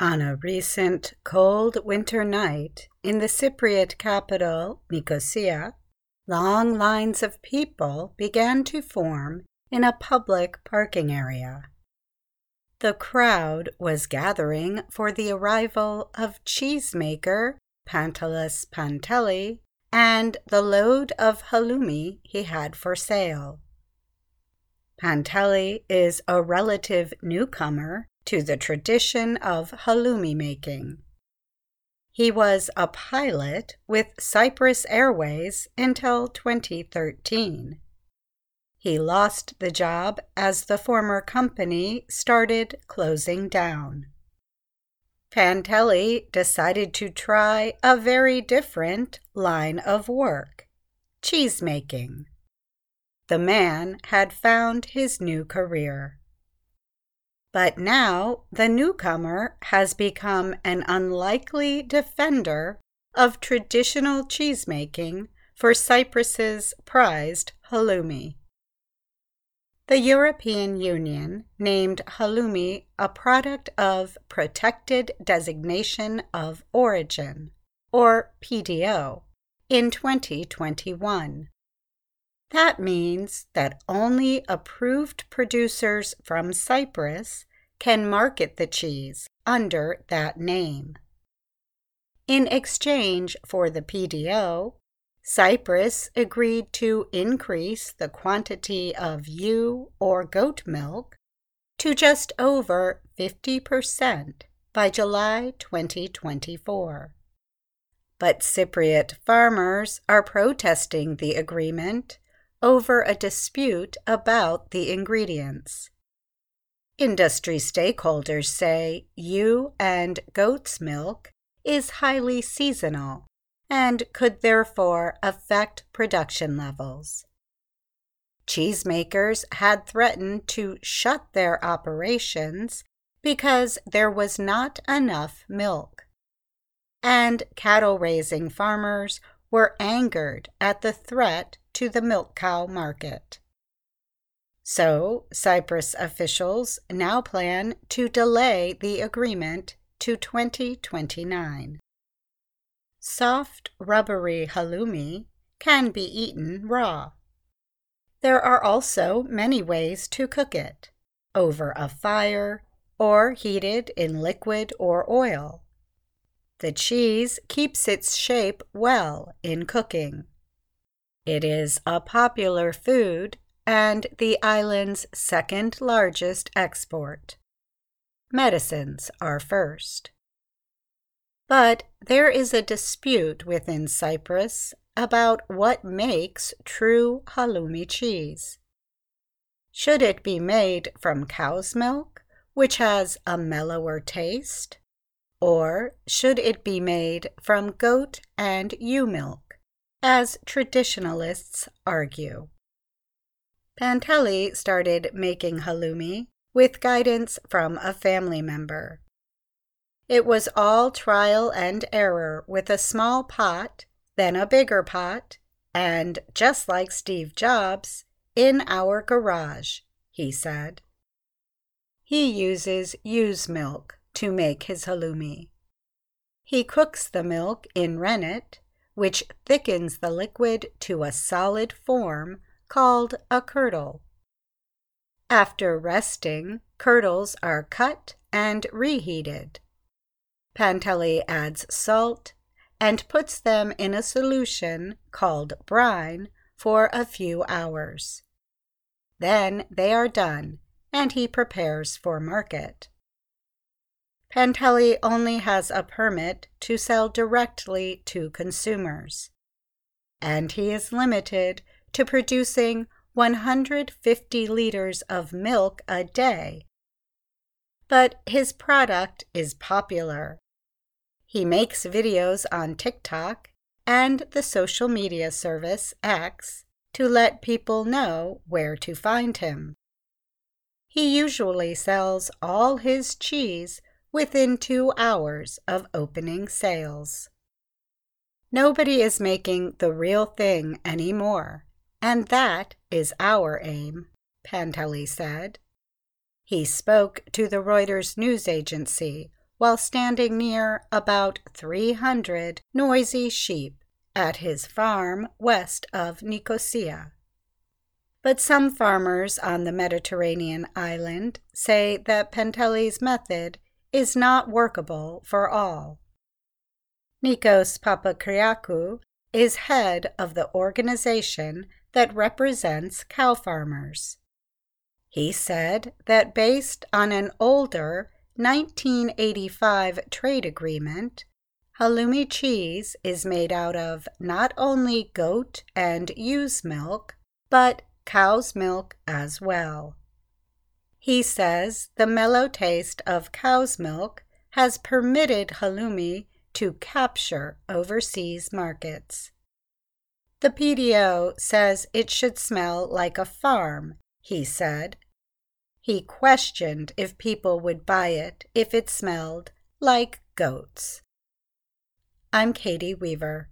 On a recent cold winter night in the Cypriot capital, Nicosia, long lines of people began to form in a public parking area. The crowd was gathering for the arrival of cheesemaker Pantelis Panteli and the load of halloumi he had for sale. Panteli is a relative newcomer to the tradition of halloumi making. He was a pilot with Cyprus Airways until 2013. He lost the job as the former company started closing down. Panteli decided to try a very different line of work, cheese making. The man had found his new career. But now the newcomer has become an unlikely defender of traditional cheesemaking for Cyprus's prized halloumi. The European Union named halloumi a product of protected designation of origin, or PDO, in 2021. That means that only approved producers from Cyprus can market the cheese under that name. In exchange for the PDO, Cyprus agreed to increase the quantity of ewe or goat milk to just over 50% by July 2024. But Cypriot farmers are protesting the agreement over a dispute about the ingredients. Industry stakeholders say ewe and goat's milk is highly seasonal and could therefore affect production levels. Cheesemakers had threatened to shut their operations because there was not enough milk, and cattle-raising farmers were angered at the threat to the milk cow market. So, Cyprus officials now plan to delay the agreement to 2029. Soft, rubbery halloumi can be eaten raw. There are also many ways to cook it, over a fire or heated in liquid or oil. The cheese keeps its shape well in cooking. It is a popular food and the island's second largest export. Medicines are first. But there is a dispute within Cyprus about what makes true halloumi cheese. Should it be made from cow's milk, which has a mellower taste, or should it be made from goat and ewe milk, as traditionalists argue? Panteli started making halloumi with guidance from a family member. It was all trial and error with a small pot, then a bigger pot, and just like Steve Jobs, in our garage, he said. He uses ewe's milk to make his halloumi. He cooks the milk in rennet, which thickens the liquid to a solid form called a curdle. After resting, curdles are cut and reheated. Panteli adds salt and puts them in a solution called brine for a few hours. Then they are done, and he prepares for market. Panteli only has a permit to sell directly to consumers, and he is limited to producing 150 liters of milk a day. But his product is popular. He makes videos on TikTok and the social media service X to let people know where to find him. He usually sells all his cheese within 2 hours of opening sales. Nobody is making the real thing anymore, and that is our aim, Panteli said. He spoke to the Reuters news agency while standing near about 300 noisy sheep at his farm west of Nicosia. But some farmers on the Mediterranean island say that Panteli's method is not workable for all. Nikos Papakryakou is head of the organization that represents cow farmers. He said that based on an older 1985 trade agreement, halloumi cheese is made out of not only goat and ewe's milk, but cow's milk as well. He says the mellow taste of cow's milk has permitted halloumi to capture overseas markets. The PDO says it should smell like a farm, he said. He questioned if people would buy it if it smelled like goats. I'm Katie Weaver.